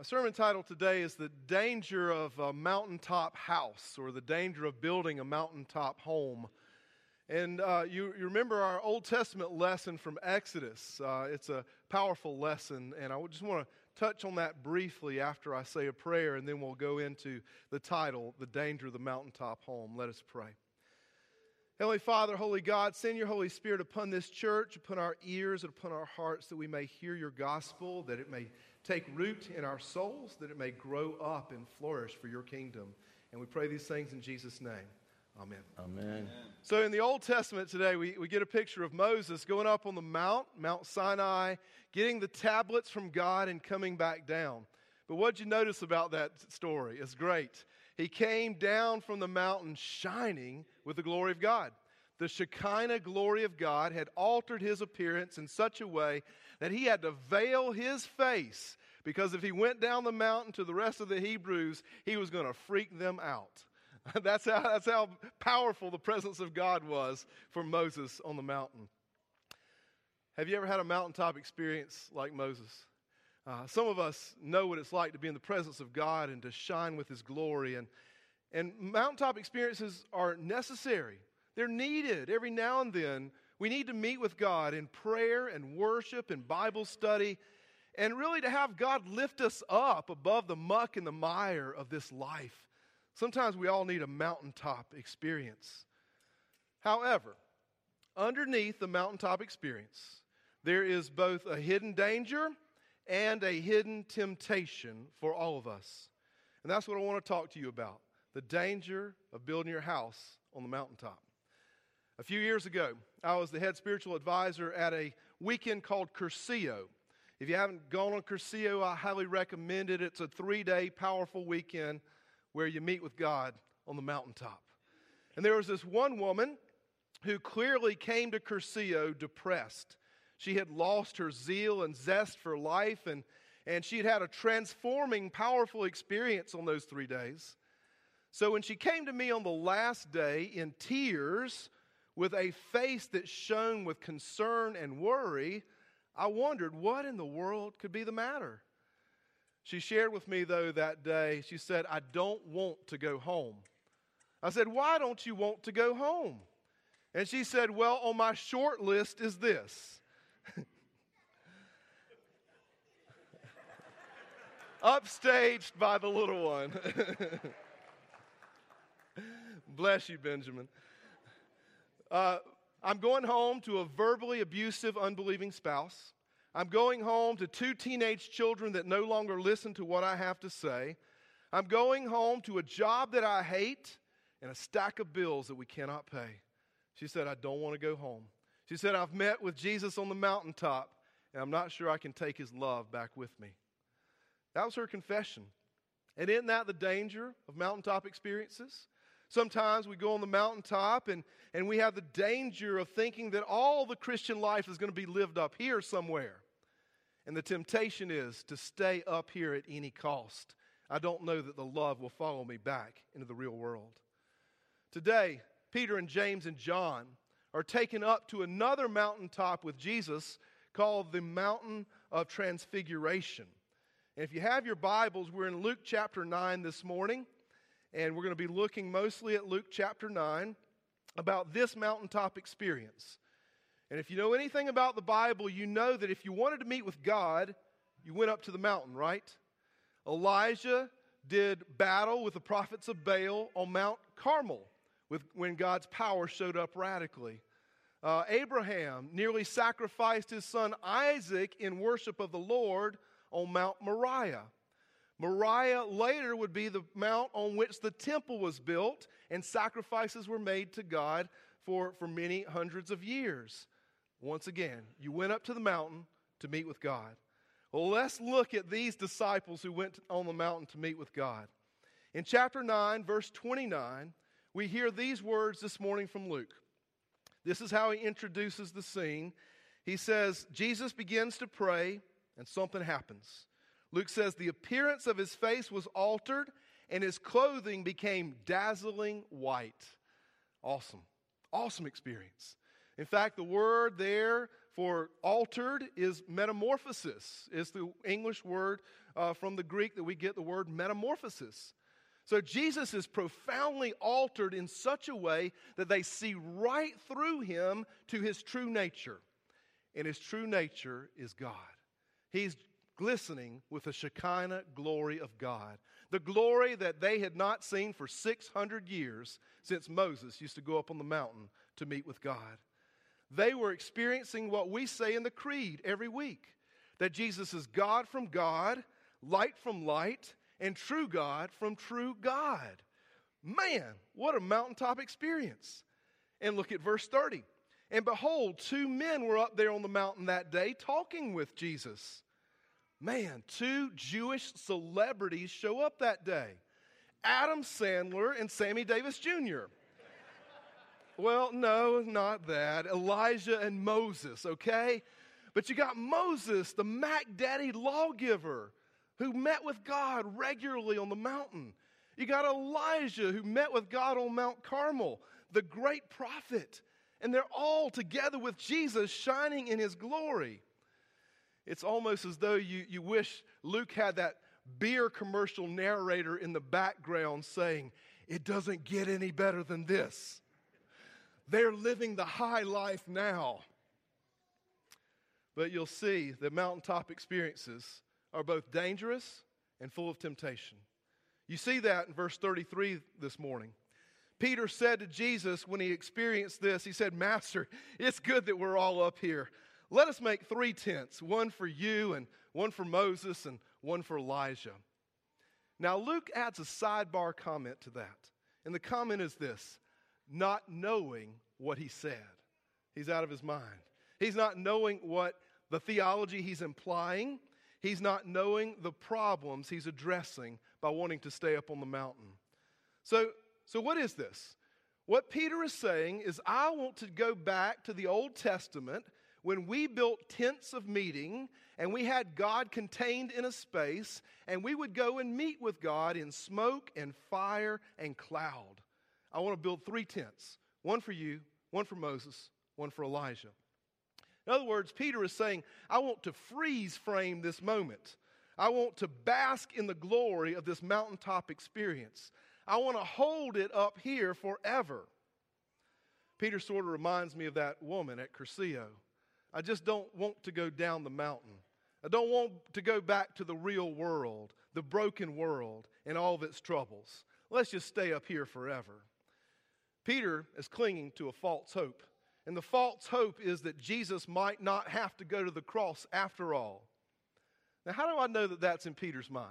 My sermon title today is The Danger of a Mountaintop House, or The Danger of Building a Mountaintop Home. And you remember our Old Testament lesson from Exodus. It's a powerful lesson, and I just want to touch on that briefly after I say a prayer, and then we'll go into the title, The Danger of the Mountaintop Home. Let us pray. Heavenly Father, Holy God, send your Holy Spirit upon this church, upon our ears, and upon our hearts, that we may hear your gospel, that it may take root in our souls, that it may grow up and flourish for your kingdom. And we pray these things in Jesus' name. Amen. Amen. So in the Old Testament today, we get a picture of Moses going up on the Mount Sinai, getting the tablets from God and coming back down. But what'd you notice about that story? It's great. He came down from the mountain shining with the glory of God. The Shekinah glory of God had altered his appearance in such a way that he had to veil his face, because if he went down the mountain to the rest of the Hebrews, he was going to freak them out. That's how powerful the presence of God was for Moses on the mountain. Have you ever had a mountaintop experience like Moses? Some of us know what it's like to be in the presence of God and to shine with his glory. And mountaintop experiences are necessary. They're needed every now and then. We need to meet with God in prayer and worship and Bible study, and really to have God lift us up above the muck and the mire of this life. Sometimes we all need a mountaintop experience. However, underneath the mountaintop experience, there is both a hidden danger and a hidden temptation for all of us. And that's what I want to talk to you about, the danger of building your house on the mountaintop. A few years ago, I was the head spiritual advisor at a weekend called Curcio. If you haven't gone on Curcio, I highly recommend it. It's a 3-day powerful weekend where you meet with God on the mountaintop. And there was this one woman who clearly came to Curcio depressed. She had lost her zeal and zest for life, and she had had a transforming, powerful experience on those 3 days. So when she came to me on the last day in tears, with a face that shone with concern and worry, I wondered what in the world could be the matter. She shared with me, though, that day, she said, "I don't want to go home." I said, "Why don't you want to go home?" And she said, "Well, on my short list is this." Upstaged by the little one. Bless you, Benjamin. I'm going home to a verbally abusive, unbelieving spouse. I'm going home to 2 teenage children that no longer listen to what I have to say. I'm going home to a job that I hate and a stack of bills that we cannot pay. She said, "I don't want to go home." She said, "I've met with Jesus on the mountaintop, and I'm not sure I can take his love back with me." That was her confession. And isn't that the danger of mountaintop experiences? Sometimes we go on the mountaintop and we have the danger of thinking that all the Christian life is going to be lived up here somewhere. And the temptation is to stay up here at any cost. I don't know that the love will follow me back into the real world. Today, Peter and James and John are taken up to another mountaintop with Jesus called the Mountain of Transfiguration. And if you have your Bibles, we're in Luke chapter 9 this morning. And we're going to be looking mostly at Luke chapter 9 about this mountaintop experience. And if you know anything about the Bible, you know that if you wanted to meet with God, you went up to the mountain, right? Elijah did battle with the prophets of Baal on Mount Carmel when God's power showed up radically. Abraham nearly sacrificed his son Isaac in worship of the Lord on Mount Moriah. Moriah later would be the mount on which the temple was built and sacrifices were made to God for many hundreds of years. Once again, you went up to the mountain to meet with God. Well, let's look at these disciples who went on the mountain to meet with God. In chapter 9, verse 29, we hear these words this morning from Luke. This is how he introduces the scene. He says, Jesus begins to pray and something happens. Luke says, the appearance of his face was altered, and his clothing became dazzling white. Awesome. Awesome experience. In fact, the word there For altered is metamorphosis. It's the English word from the Greek that we get the word metamorphosis. So Jesus is profoundly altered in such a way that they see right through him to his true nature. And his true nature is God. He's glistening with the Shekinah glory of God. The glory that they had not seen for 600 years since Moses used to go up on the mountain to meet with God. They were experiencing what we say in the creed every week, that Jesus is God from God, light from light, and true God from true God. Man, what a mountaintop experience. And look at verse 30. And behold, two men were up there on the mountain that day talking with Jesus. Man, two Jewish celebrities show up that day. Adam Sandler and Sammy Davis Jr. Well, no, not that. Elijah and Moses, okay? But you got Moses, the Mac Daddy lawgiver, who met with God regularly on the mountain. You got Elijah, who met with God on Mount Carmel, the great prophet. And they're all together with Jesus, shining in his glory. It's almost as though you wish Luke had that beer commercial narrator in the background saying, "It doesn't get any better than this. They're living the high life now." But you'll see that mountaintop experiences are both dangerous and full of temptation. You see that in verse 33 this morning. Peter said to Jesus when he experienced this, he said, "Master, it's good that we're all up here. Let us make three tents, one for you and one for Moses and one for Elijah." Now Luke adds a sidebar comment to that. And the comment is this: not knowing what he said. He's out of his mind. He's not knowing what the theology he's implying. He's not knowing the problems he's addressing by wanting to stay up on the mountain. So what is this? What Peter is saying is, I want to go back to the Old Testament when we built tents of meeting and we had God contained in a space, and we would go and meet with God in smoke and fire and cloud. I want to build three tents, one for you, one for Moses, one for Elijah. In other words, Peter is saying, I want to freeze frame this moment. I want to bask in the glory of this mountaintop experience. I want to hold it up here forever. Peter sort of reminds me of that woman at Curcio. I just don't want to go down the mountain. I don't want to go back to the real world, the broken world, and all of its troubles. Let's just stay up here forever. Peter is clinging to a false hope. And the false hope is that Jesus might not have to go to the cross after all. Now, how do I know that that's in Peter's mind?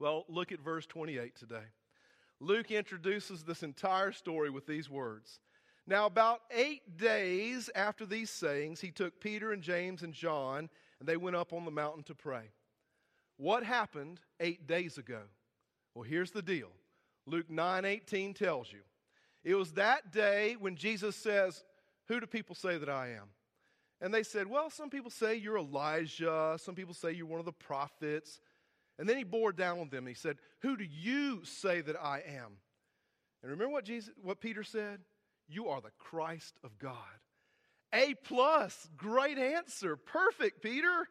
Well, look at verse 28 today. Luke introduces this entire story with these words. Now, about 8 days after these sayings, he took Peter and James and John, and they went up on the mountain to pray. What happened 8 days ago? Well, here's the deal. Luke 9:18 tells you. It was that day when Jesus says, "Who do people say that I am?" And they said, "Well, some people say you're Elijah. Some people say you're one of the prophets." And then he bore down on them and he said, "Who do you say that I am?" And remember what Peter said? "You are the Christ of God." A+, great answer. Perfect, Peter.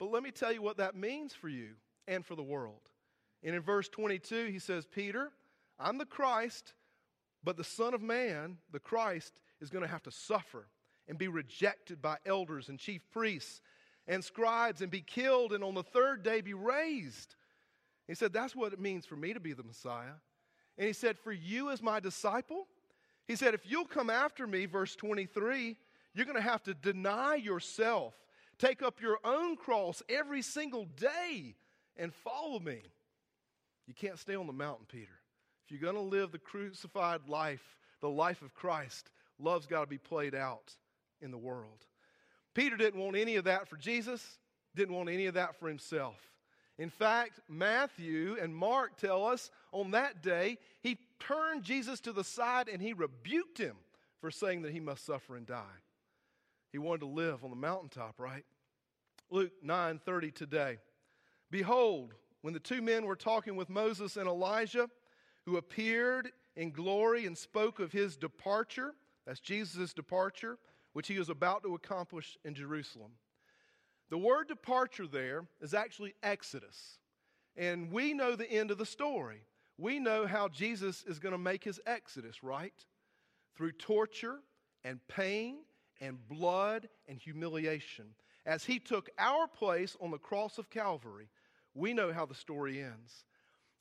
But let me tell you what that means for you and for the world. And in verse 22, he says, "Peter, I'm the Christ, but the Son of Man," the Christ, is going to have to suffer and be rejected by elders and chief priests and scribes and be killed and on the third day be raised. He said, that's what it means for me to be the Messiah. And he said, for you as my disciple, he said, if you'll come after me, verse 23, you're going to have to deny yourself, take up your own cross every single day and follow me. You can't stay on the mountain, Peter. If you're going to live the crucified life, the life of Christ, love's got to be played out in the world. Peter didn't want any of that for Jesus, didn't want any of that for himself. In fact, Matthew and Mark tell us on that day, he turned Jesus to the side and he rebuked him for saying that he must suffer and die. He wanted to live on the mountaintop, right? Luke 9:30 today. Behold, when the two men were talking with Moses and Elijah, who appeared in glory and spoke of his departure, that's Jesus' departure, which he was about to accomplish in Jerusalem. The word departure there is actually Exodus. And we know the end of the story. We know how Jesus is going to make his exodus, right? Through torture and pain and blood and humiliation. As he took our place on the cross of Calvary, we know how the story ends.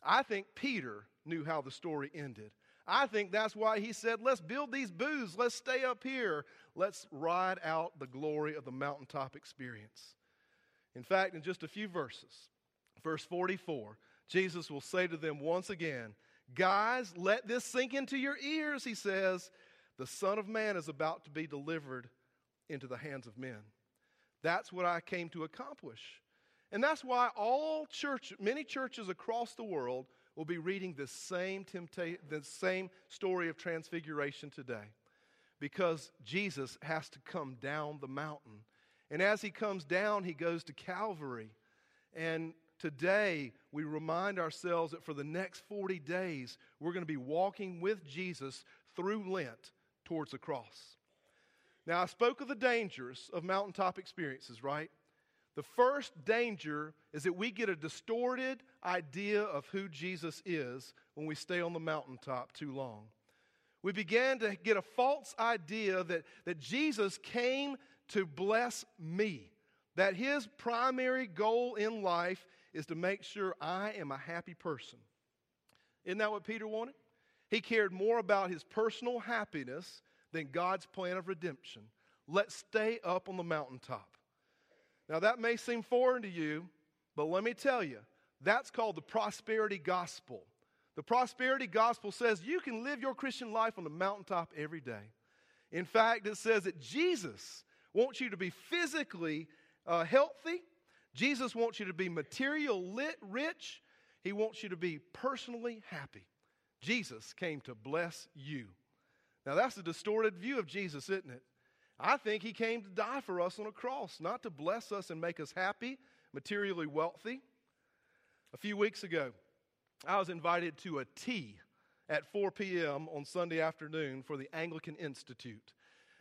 I think Peter knew how the story ended. I think that's why he said, let's build these booths. Let's stay up here. Let's ride out the glory of the mountaintop experience. In fact, in just a few verses, verse 44, Jesus will say to them once again, guys, let this sink into your ears, he says. The Son of Man is about to be delivered into the hands of men. That's what I came to accomplish. And that's why many churches across the world will be reading this same story of transfiguration today. Because Jesus has to come down the mountain. And as he comes down, he goes to Calvary. And today, we remind ourselves that for the next 40 days, we're going to be walking with Jesus through Lent towards the cross. Now, I spoke of the dangers of mountaintop experiences, right? The first danger is that we get a distorted idea of who Jesus is when we stay on the mountaintop too long. We began to get a false idea that Jesus came to bless me, that his primary goal in life is to make sure I am a happy person. Isn't that what Peter wanted? He cared more about his personal happiness than God's plan of redemption. Let's stay up on the mountaintop. Now that may seem foreign to you, but let me tell you, that's called the prosperity gospel. The prosperity gospel says you can live your Christian life on the mountaintop every day. In fact, it says that Jesus wants you to be physically healthy. Jesus wants you to be materially rich. He wants you to be personally happy. Jesus came to bless you. Now that's a distorted view of Jesus, isn't it? I think he came to die for us on a cross, not to bless us and make us happy, materially wealthy. A few weeks ago, I was invited to a tea at 4 p.m. on Sunday afternoon for the Anglican Institute.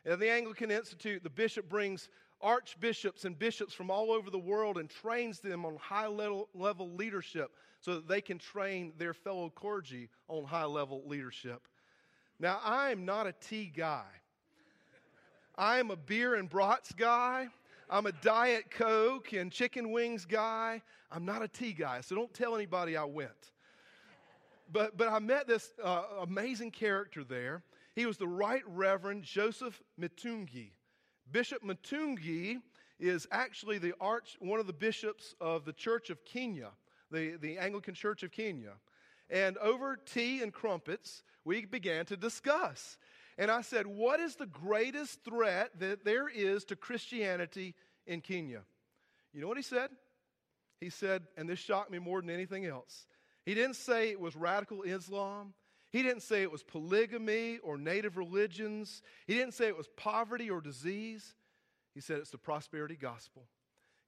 At the Anglican Institute, the bishop brings archbishops and bishops from all over the world and trains them on high-level leadership so that they can train their fellow clergy on high-level leadership. Now, I am not a tea guy. I am a beer and brats guy. I'm a Diet Coke and chicken wings guy. I'm not a tea guy, so don't tell anybody I went. But I met this amazing character there. He was the Right Reverend Joseph Matungi. Bishop Matungi is actually one of the bishops of the Church of Kenya, the Anglican Church of Kenya. And over tea and crumpets, we began to discuss. And I said, what is the greatest threat that there is to Christianity in Kenya? You know what he said? He said, and this shocked me more than anything else, he didn't say it was radical Islam. He didn't say it was polygamy or native religions. He didn't say it was poverty or disease. He said it's the prosperity gospel.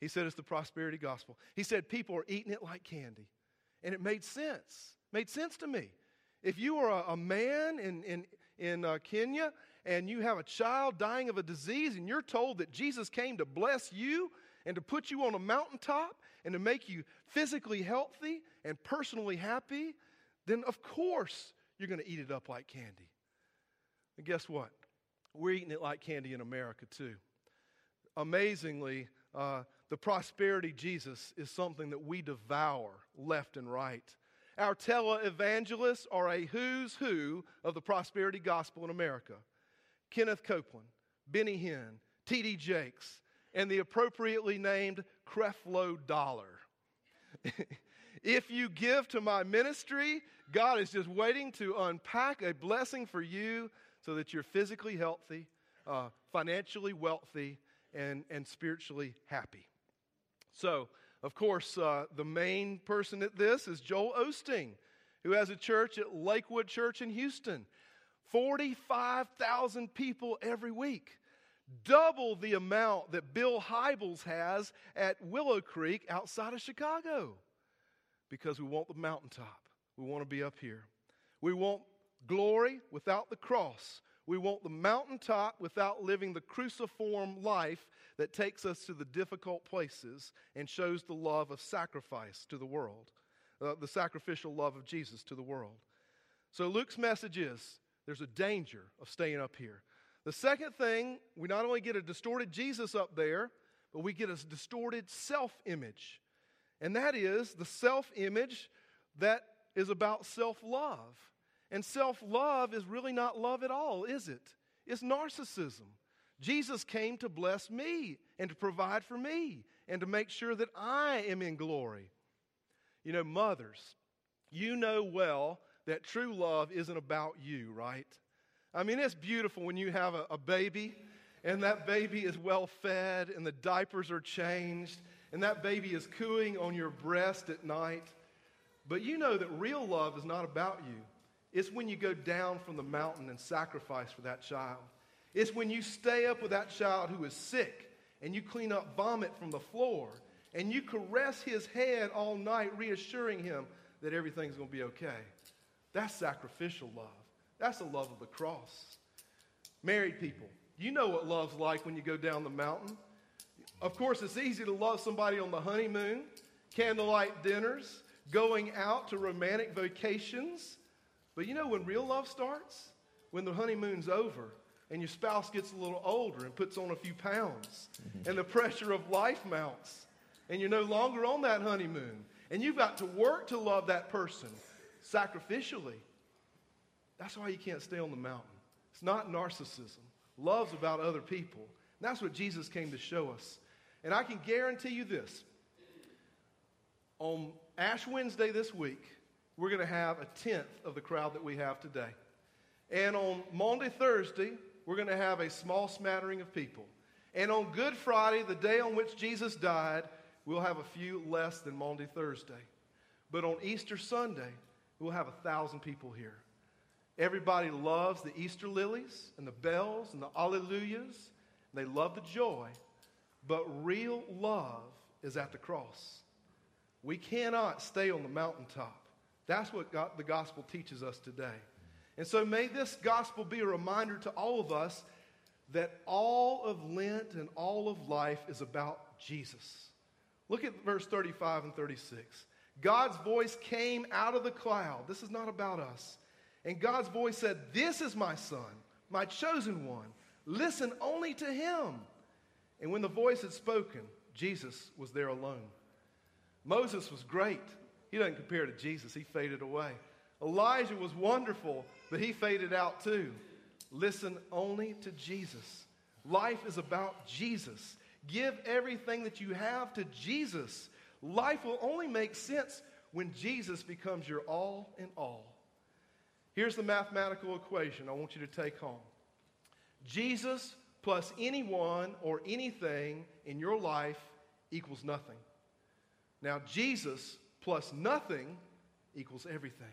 He said it's the prosperity gospel. He said people are eating it like candy. And it made sense. Made sense to me. If you are a man in Kenya and you have a child dying of a disease and you're told that Jesus came to bless you and to put you on a mountaintop and to make you physically healthy and personally happy, then of course you're going to eat it up like candy. And guess what? We're eating it like candy in America too. Amazingly, the prosperity Jesus is something that we devour left and right. Our televangelists are a who's who of the prosperity gospel in America. Kenneth Copeland, Benny Hinn, T.D. Jakes, and the appropriately named Creflo Dollar. If you give to my ministry, God is just waiting to unpack a blessing for you so that you're physically healthy, financially wealthy, and spiritually happy. So, of course, the main person at this is Joel Osteen, who has a church at Lakewood Church in Houston. 45,000 people every week. Double the amount that Bill Hybels has at Willow Creek outside of Chicago. Because we want the mountaintop. We want to be up here. We want glory without the cross. We want the mountaintop without living the cruciform life that takes us to the difficult places and shows the love of sacrifice to the world, the sacrificial love of Jesus to the world. So Luke's message is there's a danger of staying up here. The second thing, we not only get a distorted Jesus up there, but we get a distorted self-image. And that is the self-image that is about self-love. And self-love is really not love at all, is it? It's narcissism. Jesus came to bless me and to provide for me and to make sure that I am in glory. You know, mothers, you know well that true love isn't about you, right? I mean, it's beautiful when you have a baby and that baby is well fed and the diapers are changed and that baby is cooing on your breast at night. But you know that real love is not about you. It's when you go down from the mountain and sacrifice for that child. It's when you stay up with that child who is sick and you clean up vomit from the floor and you caress his head all night, reassuring him that everything's going to be okay. That's sacrificial love. That's the love of the cross. Married people, you know what love's like when you go down the mountain. Of course, it's easy to love somebody on the honeymoon, candlelight dinners, going out to romantic vacations. But you know when real love starts? When the honeymoon's over and your spouse gets a little older and puts on a few pounds and the pressure of life mounts and you're no longer on that honeymoon and you've got to work to love that person sacrificially. That's why you can't stay on the mountain. It's not narcissism. Love's about other people. And that's what Jesus came to show us. And I can guarantee you this. On Ash Wednesday this week, we're going to have a tenth of the crowd that we have today. And on Maundy Thursday, we're going to have a small smattering of people. And on Good Friday, the day on which Jesus died, we'll have a few less than Maundy Thursday. But on Easter Sunday, we'll have 1,000 people here. Everybody loves the Easter lilies and the bells and the alleluias. They love the joy. But real love is at the cross. We cannot stay on the mountaintop. That's what the gospel teaches us today. And so may this gospel be a reminder to all of us that all of Lent and all of life is about Jesus. Look at verse 35 and 36. God's voice came out of the cloud. This is not about us. And God's voice said, "This is my son, my chosen one. Listen only to him." And when the voice had spoken, Jesus was there alone. Moses was great. He doesn't compare to Jesus. He faded away. Elijah was wonderful, but he faded out too. Listen only to Jesus. Life is about Jesus. Give everything that you have to Jesus. Life will only make sense when Jesus becomes your all in all. Here's the mathematical equation I want you to take home. Jesus plus anyone or anything in your life equals nothing. Now, Jesus plus nothing equals everything.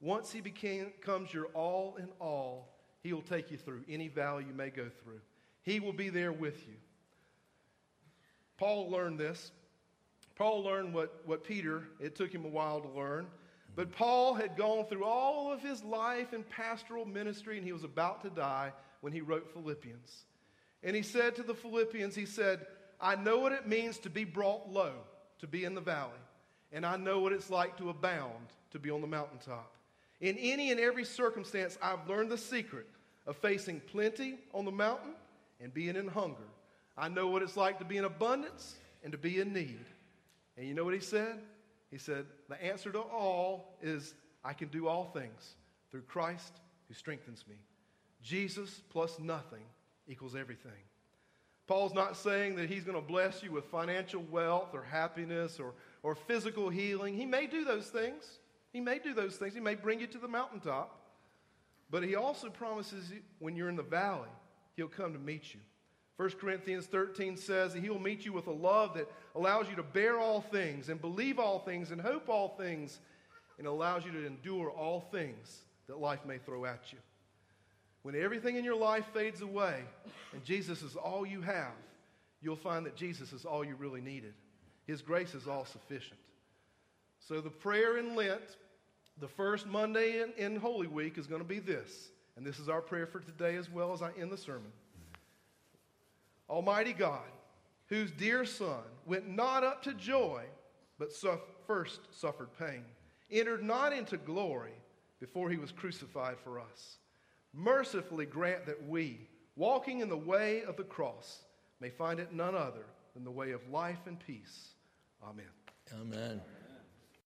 Once he becomes your all in all, he will take you through any valley you may go through. He will be there with you. Paul learned this. Paul learned what Peter, it took him a while to learn. But Paul had gone through all of his life in pastoral ministry, and he was about to die when he wrote Philippians. And he said to the Philippians, he said, "I know what it means to be brought low, to be in the valley. And I know what it's like to abound, to be on the mountaintop. In any and every circumstance, I've learned the secret of facing plenty on the mountain and being in hunger. I know what it's like to be in abundance and to be in need." And you know what he said? He said, "The answer to all is I can do all things through Christ who strengthens me." Jesus plus nothing equals everything. Paul's not saying that he's going to bless you with financial wealth or happiness or physical healing. He may do those things. He may do those things. He may bring you to the mountaintop. But he also promises you when you're in the valley, he'll come to meet you. 1 Corinthians 13 says that he'll meet you with a love that allows you to bear all things and believe all things and hope all things and allows you to endure all things that life may throw at you. When everything in your life fades away and Jesus is all you have, you'll find that Jesus is all you really needed. His grace is all sufficient. So the prayer in Lent, the first Monday in Holy Week, is going to be this. And this is our prayer for today as well as I end the sermon. Almighty God, whose dear Son went not up to joy, but first suffered pain, entered not into glory before he was crucified for us, mercifully grant that we, walking in the way of the cross, may find it none other than the way of life and peace. Amen. Amen.